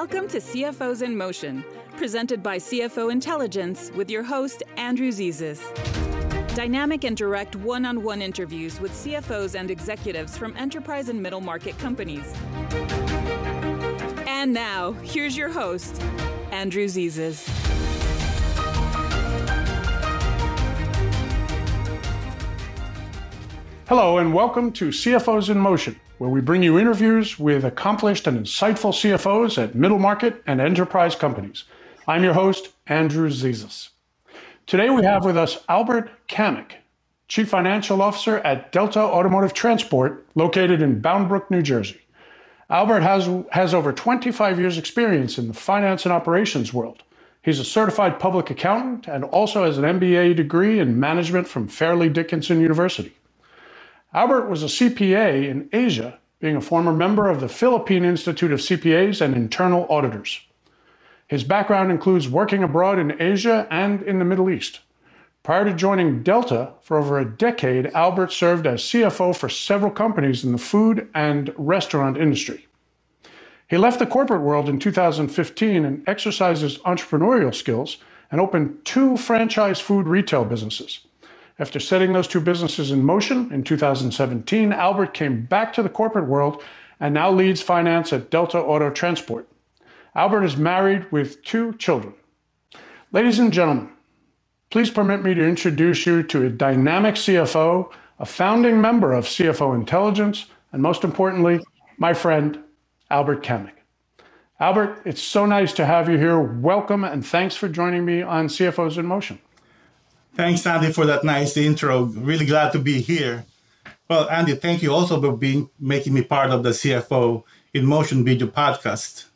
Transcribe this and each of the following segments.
Welcome to CFOs in Motion, presented by CFO Intelligence with your host, Andrew Zisis. Dynamic and direct one-on-one interviews with CFOs and executives from enterprise and middle market companies. And now, here's your host, Andrew Zisis. Hello and welcome to CFOs in Motion, where we bring you interviews with accomplished and insightful CFOs at middle market and enterprise companies. I'm your host, Andrew Zisis. Today we have with us Albert Caamic, Chief Financial Officer at Delta Automotive Transport, located in Bound Brook, New Jersey. Albert has over 25 years experience in the finance and operations world. He's a certified public accountant and also has an MBA degree in management from Fairleigh Dickinson University. Albert was a CPA in Asia, being a former member of the Philippine Institute of CPAs and internal auditors. His background includes working abroad in Asia and in the Middle East. Prior to joining Delta, for over a decade, Albert served as CFO for several companies in the food and restaurant industry. He left the corporate world in 2015 and exercised his entrepreneurial skills and opened two franchise food retail businesses. After setting those two businesses in motion in 2017, Albert came back to the corporate world and now leads finance at Delta Auto Transport. Albert is married with two children. Ladies and gentlemen, please permit me to introduce you to a dynamic CFO, a founding member of CFO Intelligence, and most importantly, my friend, Albert Caamic. Albert, it's so nice to have you here. Welcome and thanks for joining me on CFOs in Motion. Thanks, Andy, for that nice intro. Really glad to be here. Well, Andy, thank you also for making me part of the CFO in Motion video podcast.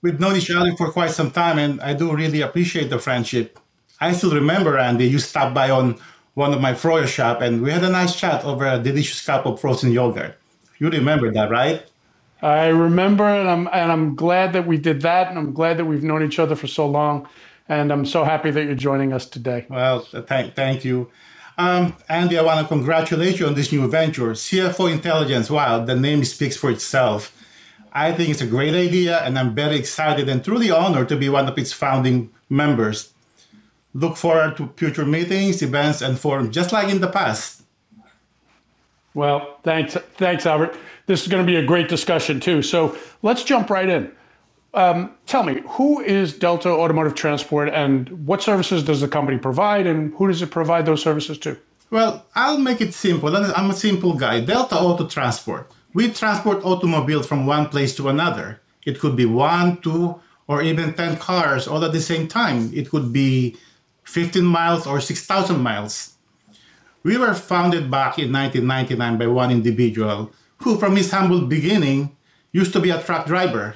We've known each other for quite some time, and I do really appreciate the friendship. I still remember, Andy, you stopped by on one of my froyo shop, and we had a nice chat over a delicious cup of frozen yogurt. You remember that, right? I remember, and I'm glad that we did that, and I'm glad that we've known each other for so long. And I'm so happy that you're joining us today. Well, thank you. Andy, I want to congratulate you on this new venture, CFO Intelligence. Wow, the name speaks for itself. I think it's a great idea, and I'm very excited and truly honored to be one of its founding members. Look forward to future meetings, events, and forums, just like in the past. Well, thanks, Albert. This is going to be a great discussion, too. So let's jump right in. Tell me, who is Delta Automotive Transport and what services does the company provide and who does it provide those services to? Well, I'll make it simple. I'm a simple guy. Delta Auto Transport. We transport automobiles from one place to another. It could be 1, 2, or even 10 cars all at the same time. It could be 15 miles or 6,000 miles. We were founded back in 1999 by one individual who, from his humble beginning, used to be a truck driver.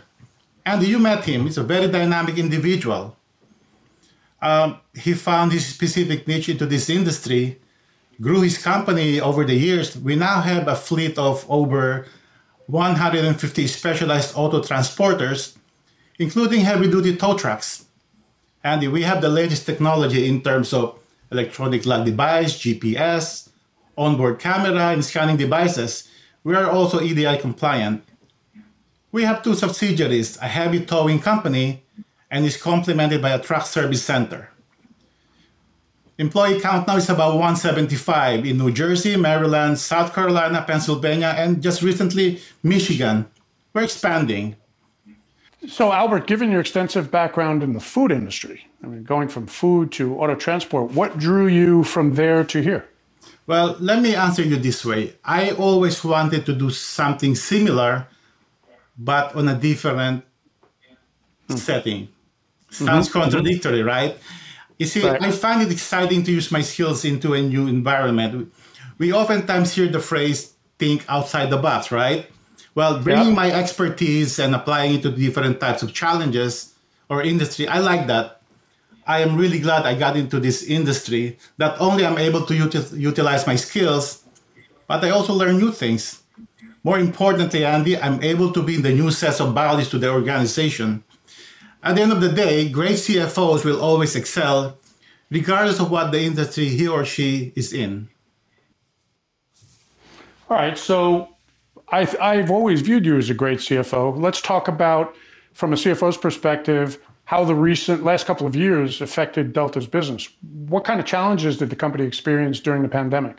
And you met him. He's a very dynamic individual. He found his specific niche into this industry, grew his company over the years. We now have a fleet of over 150 specialized auto transporters, including heavy-duty tow trucks. And we have the latest technology in terms of electronic lug device, GPS, onboard camera, and scanning devices. We are also EDI compliant. We have two subsidiaries, a heavy towing company, and is complemented by a truck service center. Employee count now is about 175 in New Jersey, Maryland, South Carolina, Pennsylvania, and just recently, Michigan. We're expanding. So Albert, given your extensive background in the food industry, going from food to auto transport, what drew you from there to here? Well, let me answer you this way. I always wanted to do something similar but on a different setting. Sounds contradictory, right? You see, right. I find it exciting to use my skills into a new environment. We oftentimes hear the phrase, think outside the box, right? Well, bringing my expertise and applying it to different types of challenges or industry, I like that. I am really glad I got into this industry. Not only I'm able to utilize my skills, but I also learn new things. More importantly, Andy, I'm able to bring the new sets of values to the organization. At the end of the day, great CFOs will always excel, regardless of what the industry he or she is in. All right, so I've always viewed you as a great CFO. Let's talk about from a CFO's perspective, how the recent last couple of years affected Delta's business. What kind of challenges did the company experience during the pandemic?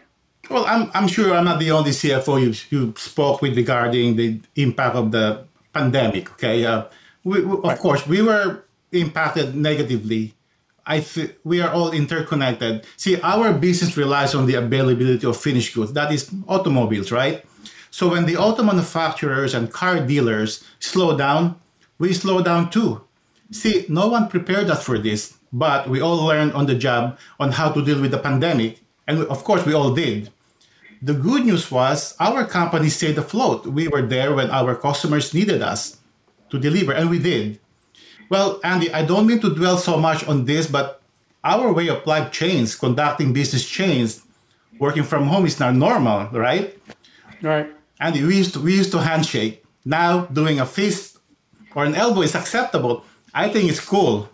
Well, I'm sure I'm not the only CFO you spoke with regarding the impact of the pandemic, okay? Of course, we were impacted negatively. We are all interconnected. See, our business relies on the availability of finished goods. That is automobiles, right? So when the auto manufacturers and car dealers slow down, we slow down too. See, no one prepared us for this, but we all learned on the job on how to deal with the pandemic. And of course, we all did. The good news was our company stayed afloat. We were there when our customers needed us to deliver, and we did. Well, Andy, I don't mean to dwell so much on this, but our way of life changed, conducting business changed. Working from home is now normal, right? Right. Andy, we used to handshake. Now doing a fist or an elbow is acceptable. I think it's cool.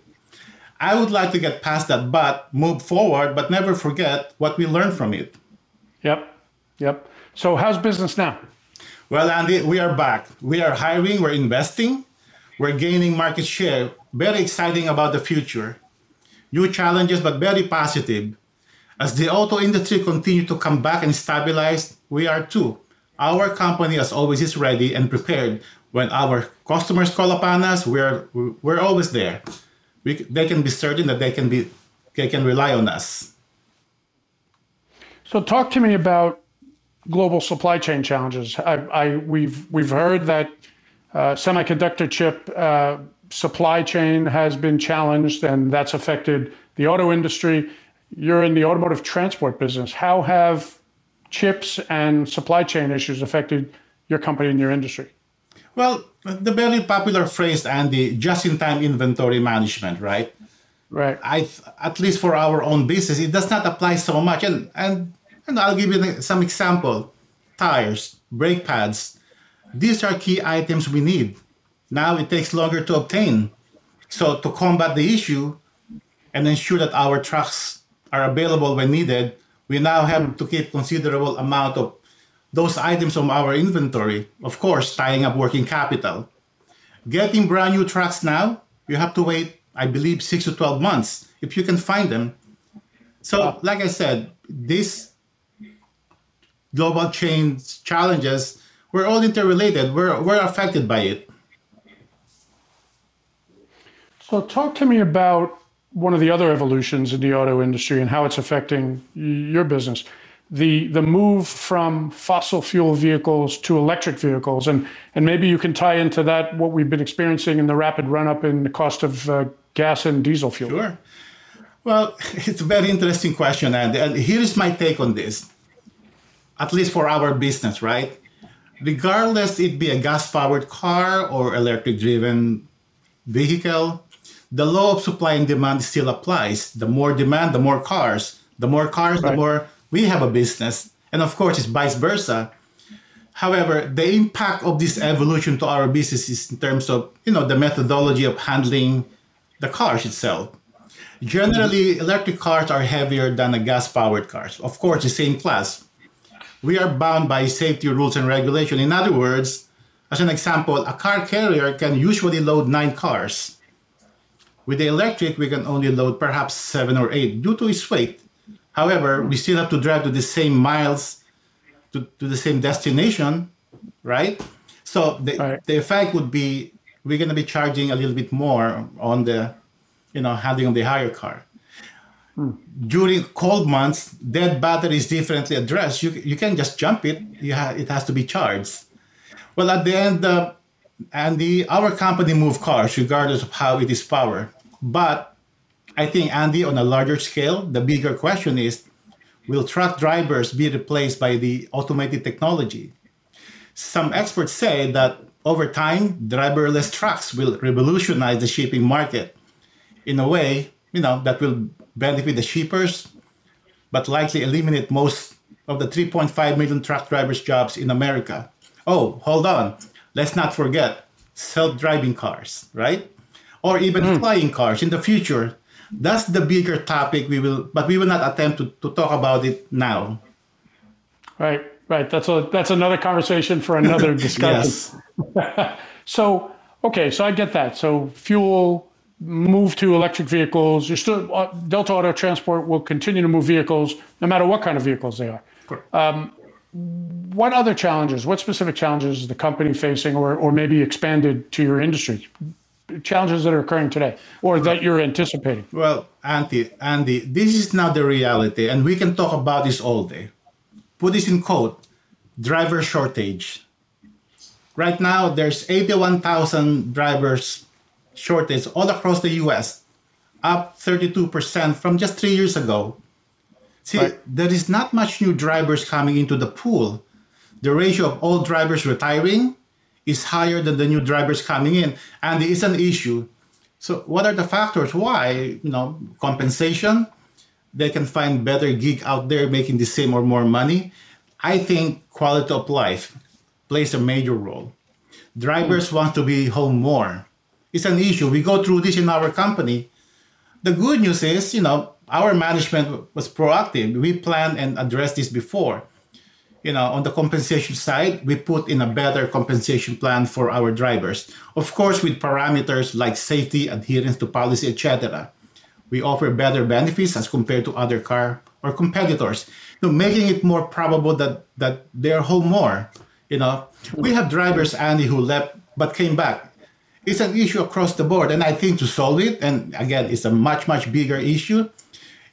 I would like to get past that, but move forward, but never forget what we learned from it. Yep. So how's business now? Well, Andy, we are back. We are hiring, we're investing, we're gaining market share. Very exciting about the future. New challenges, but very positive. As the auto industry continues to come back and stabilize, we are too. Our company, as always, is ready and prepared. When our customers call upon us, we're always there. They can be certain that they can rely on us. So talk to me about global supply chain challenges. We've heard that semiconductor chip supply chain has been challenged, and that's affected the auto industry. You're in the automotive transport business. How have chips and supply chain issues affected your company and your industry? Well, the very popular phrase, Andy, just-in-time inventory management, right? Right. At least for our own business, it does not apply so much. And I'll give you some example. Tires, brake pads. These are key items we need. Now it takes longer to obtain. So to combat the issue and ensure that our trucks are available when needed, we now have to keep considerable amount of those items from our inventory, of course, tying up working capital. Getting brand new trucks now, you have to wait, I believe, 6 to 12 months if you can find them. So, like I said, these global chain challenges, we're all interrelated. We're affected by it. So talk to me about one of the other evolutions in the auto industry and how it's affecting your business. The move from fossil fuel vehicles to electric vehicles, and maybe you can tie into that what we've been experiencing in the rapid run-up in the cost of gas and diesel fuel. Sure. Well, it's a very interesting question, and here is my take on this, at least for our business, right? Regardless it be a gas-powered car or electric-driven vehicle, the law of supply and demand still applies. The more demand, the more cars. The more cars, right. The more... we have a business, and of course, it's vice versa. However, the impact of this evolution to our business is in terms of, the methodology of handling the cars itself. Generally, electric cars are heavier than the gas-powered cars. Of course, the same class. We are bound by safety rules and regulation. In other words, as an example, a car carrier can usually load 9 cars. With the electric, we can only load perhaps 7 or 8 due to its weight. However, we still have to drive to the same miles, to the same destination, right? So the effect would be we're going to be charging a little bit more on the, handling of the higher car. During cold months, dead battery is differently addressed. You can't just jump it. It has to be charged. Well, at the end, Andy, our company moves cars regardless of how it is powered, but I think, Andy, on a larger scale, the bigger question is, will truck drivers be replaced by the automated technology? Some experts say that over time, driverless trucks will revolutionize the shipping market in a way, that will benefit the shippers, but likely eliminate most of the 3.5 million truck drivers' jobs in America. Oh, hold on. Let's not forget self-driving cars, right? Or even flying cars in the future. That's the bigger topic, we will not attempt to talk about it now. Right. That's another conversation for another discussion. Yes. So Okay, so I get that. So fuel, move to electric vehicles. You're still, Delta Auto Transport will continue to move vehicles, no matter what kind of vehicles they are. Correct. What other challenges, what specific challenges is the company facing, or maybe expanded to your industry? Challenges that are occurring today or that you're anticipating? Well, Andy, this is now the reality, and we can talk about this all day. Put this in quote, driver shortage. Right now, there's 81,000 drivers shortage all across the U.S., up 32% from just 3 years ago. See, There is not much new drivers coming into the pool. The ratio of old drivers retiring is higher than the new drivers coming in, and it's an issue. So what are the factors? Why? Compensation. They can find better gig out there making the same or more money. I think quality of life plays a major role. Drivers want to be home more. It's an issue. We go through this in our company. The good news is, our management was proactive. We planned and addressed this before. On the compensation side, we put in a better compensation plan for our drivers. Of course, with parameters like safety, adherence to policy, etc. We offer better benefits as compared to other car or competitors, making it more probable that they're home more. We have drivers, Andy, who left but came back. It's an issue across the board, and I think to solve it, and again, it's a much, much bigger issue,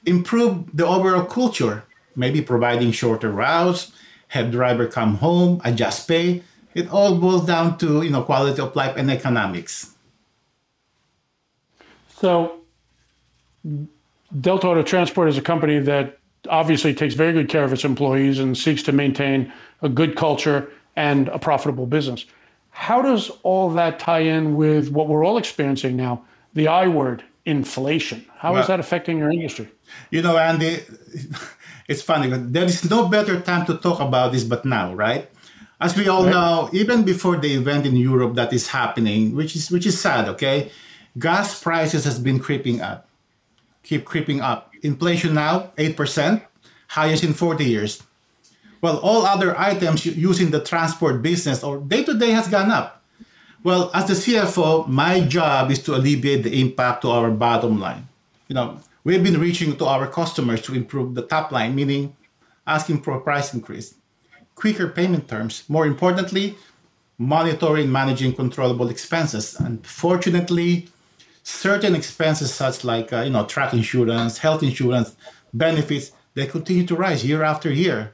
improve the overall culture, maybe providing shorter routes, have driver come home, adjust pay. It all boils down to quality of life and economics. So Delta Auto Transport is a company that obviously takes very good care of its employees and seeks to maintain a good culture and a profitable business. How does all that tie in with what we're all experiencing now, the I word, inflation? How is that affecting your industry? Andy, it's funny, but there is no better time to talk about this but now, right? As we all know, even before the event in Europe that is happening, which is sad, okay? Gas prices has been creeping up. Inflation now, 8%, highest in 40 years. Well, all other items using the transport business or day-to-day has gone up. Well, as the CFO, my job is to alleviate the impact to our bottom line. We've been reaching to our customers to improve the top line, meaning asking for a price increase, quicker payment terms. More importantly, monitoring, managing controllable expenses. Unfortunately, certain expenses such like truck insurance, health insurance, benefits, they continue to rise year after year.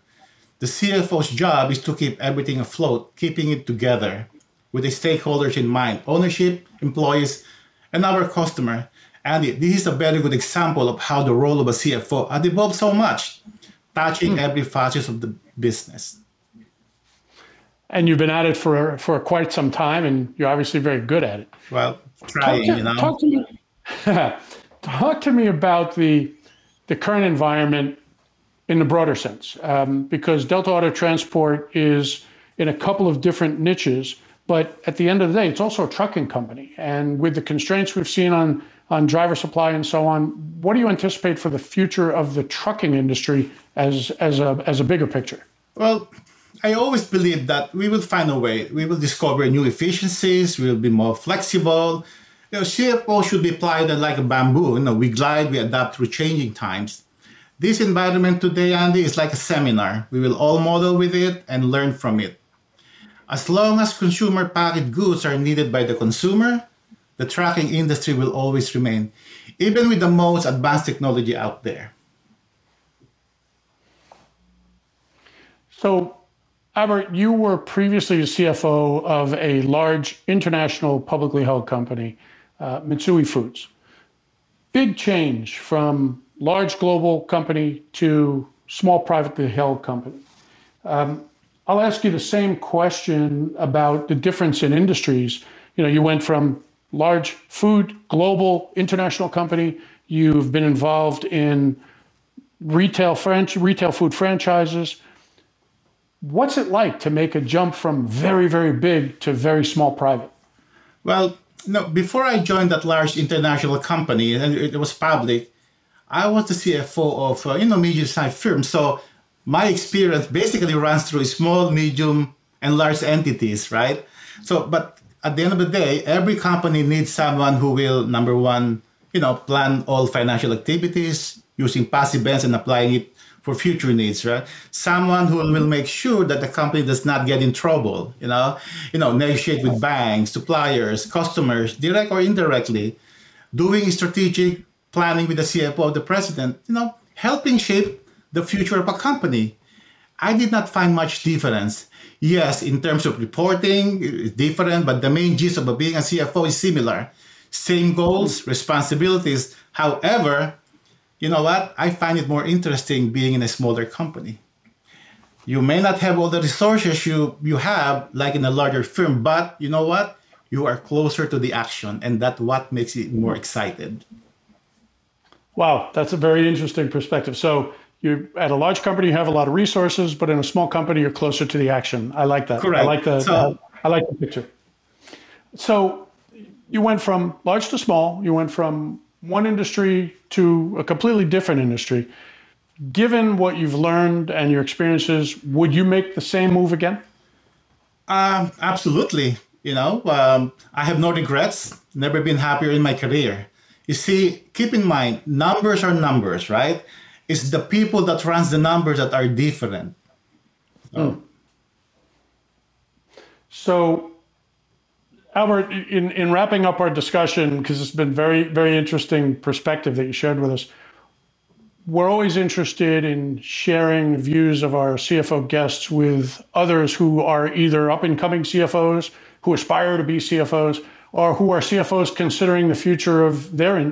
The CFO's job is to keep everything afloat, keeping it together with the stakeholders in mind, ownership, employees, and our customer. And this is a very good example of how the role of a CFO has evolved so much, touching every facet of the business. And you've been at it for quite some time, and you're obviously very good at it. Well, trying, Talk to me about the current environment in the broader sense, because Delta Auto Transport is in a couple of different niches, but at the end of the day, it's also a trucking company. And with the constraints we've seen on driver supply and so on, what do you anticipate for the future of the trucking industry as a bigger picture? Well, I always believe that we will find a way. We will discover new efficiencies. We will be more flexible. CFO should be pliable like a bamboo. We glide, we adapt through changing times. This environment today, Andy, is like a seminar. We will all model with it and learn from it. As long as consumer packaged goods are needed by the consumer, the trucking industry will always remain, even with the most advanced technology out there. So, Albert, you were previously the CFO of a large international publicly held company, Mitsui Foods. Big change from large global company to small privately held company. I'll ask you the same question about the difference in industries. You went from large food, global, international company. You've been involved in retail food franchises. What's it like to make a jump from very, very big to very small private? Well, before I joined that large international company, and it was public, I was the CFO of medium-sized firms, so my experience basically runs through small, medium, and large entities, right? So, but at the end of the day, every company needs someone who will, number one, plan all financial activities using past events and applying it for future needs, right? Someone who will make sure that the company does not get in trouble, negotiate with banks, suppliers, customers, direct or indirectly, doing strategic planning with the CFO of the president, helping shape the future of a company. I did not find much difference. Yes, in terms of reporting, it's different, but the main gist of being a CFO is similar. Same goals, responsibilities. However, you know what? I find it more interesting being in a smaller company. You may not have all the resources you have, like in a larger firm, but you know what? You are closer to the action, and that's what makes it more excited. Wow, that's a very interesting perspective. So you at a large company, you have a lot of resources, but in a small company, you're closer to the action. I like that. Correct. I like the picture. So you went from large to small. You went from one industry to a completely different industry. Given what you've learned and your experiences, would you make the same move again? Absolutely. I have no regrets. Never been happier in my career. You see, keep in mind, numbers are numbers, right? It's the people that runs the numbers that are different. So, Albert, in wrapping up our discussion, because it's been very, very interesting perspective that you shared with us, we're always interested in sharing views of our CFO guests with others who are either up-and-coming CFOs, who aspire to be CFOs, or who are CFOs considering the future of their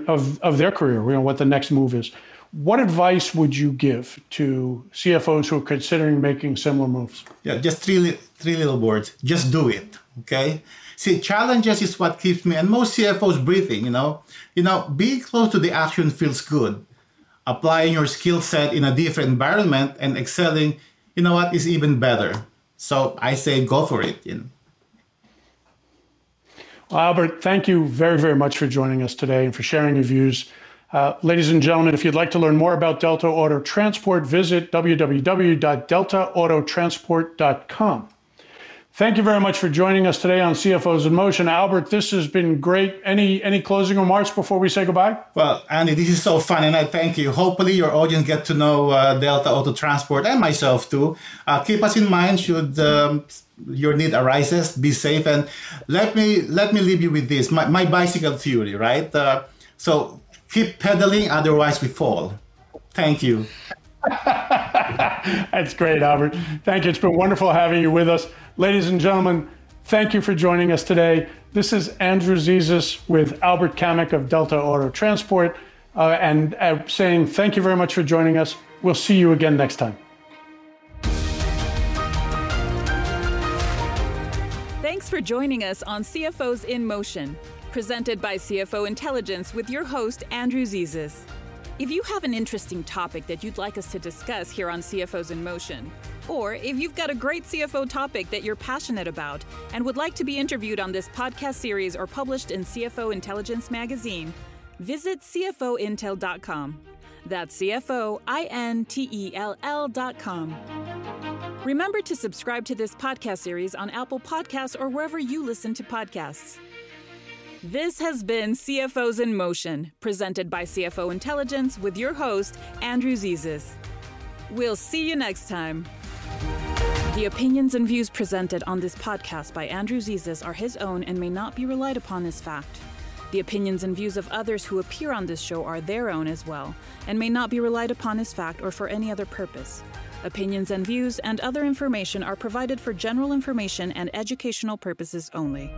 career, what the next move is. What advice would you give to CFOs who are considering making similar moves? Yeah, just three little words. Just do it, okay? See, challenges is what keeps me, and most CFOs breathing, being close to the action feels good. Applying your skill set in a different environment and excelling, is even better. So I say go for it. Well, Albert, thank you very, very much for joining us today and for sharing your views. Ladies and gentlemen, if you'd like to learn more about Delta Auto Transport, visit www.deltaautotransport.com. Thank you very much for joining us today on CFOs in Motion. Albert, this has been great. Any closing remarks before we say goodbye? Well, Andy, this is so fun, and I thank you. Hopefully, your audience get to know Delta Auto Transport and myself, too. Keep us in mind should your need arises. Be safe. And let me leave you with this, my bicycle theory, right? So keep pedaling, otherwise we fall. Thank you. That's great, Albert. Thank you. It's been wonderful having you with us. Ladies and gentlemen, thank you for joining us today. This is Andrew Zisis with Albert Caamic of Delta Auto Transport, and saying thank you very much for joining us. We'll see you again next time. Thanks for joining us on CFOs in Motion, presented by CFO Intelligence with your host, Andrew Zisis. If you have an interesting topic that you'd like us to discuss here on CFOs in Motion, or if you've got a great CFO topic that you're passionate about and would like to be interviewed on this podcast series or published in CFO Intelligence magazine, visit cfointel.com. That's cfointell.com. Remember to subscribe to this podcast series on Apple Podcasts or wherever you listen to podcasts. This has been CFOs in Motion, presented by CFO Intelligence with your host, Andrew Zisis. We'll see you next time. The opinions and views presented on this podcast by Andrew Zisis are his own and may not be relied upon as fact. The opinions and views of others who appear on this show are their own as well and may not be relied upon as fact or for any other purpose. Opinions and views and other information are provided for general information and educational purposes only.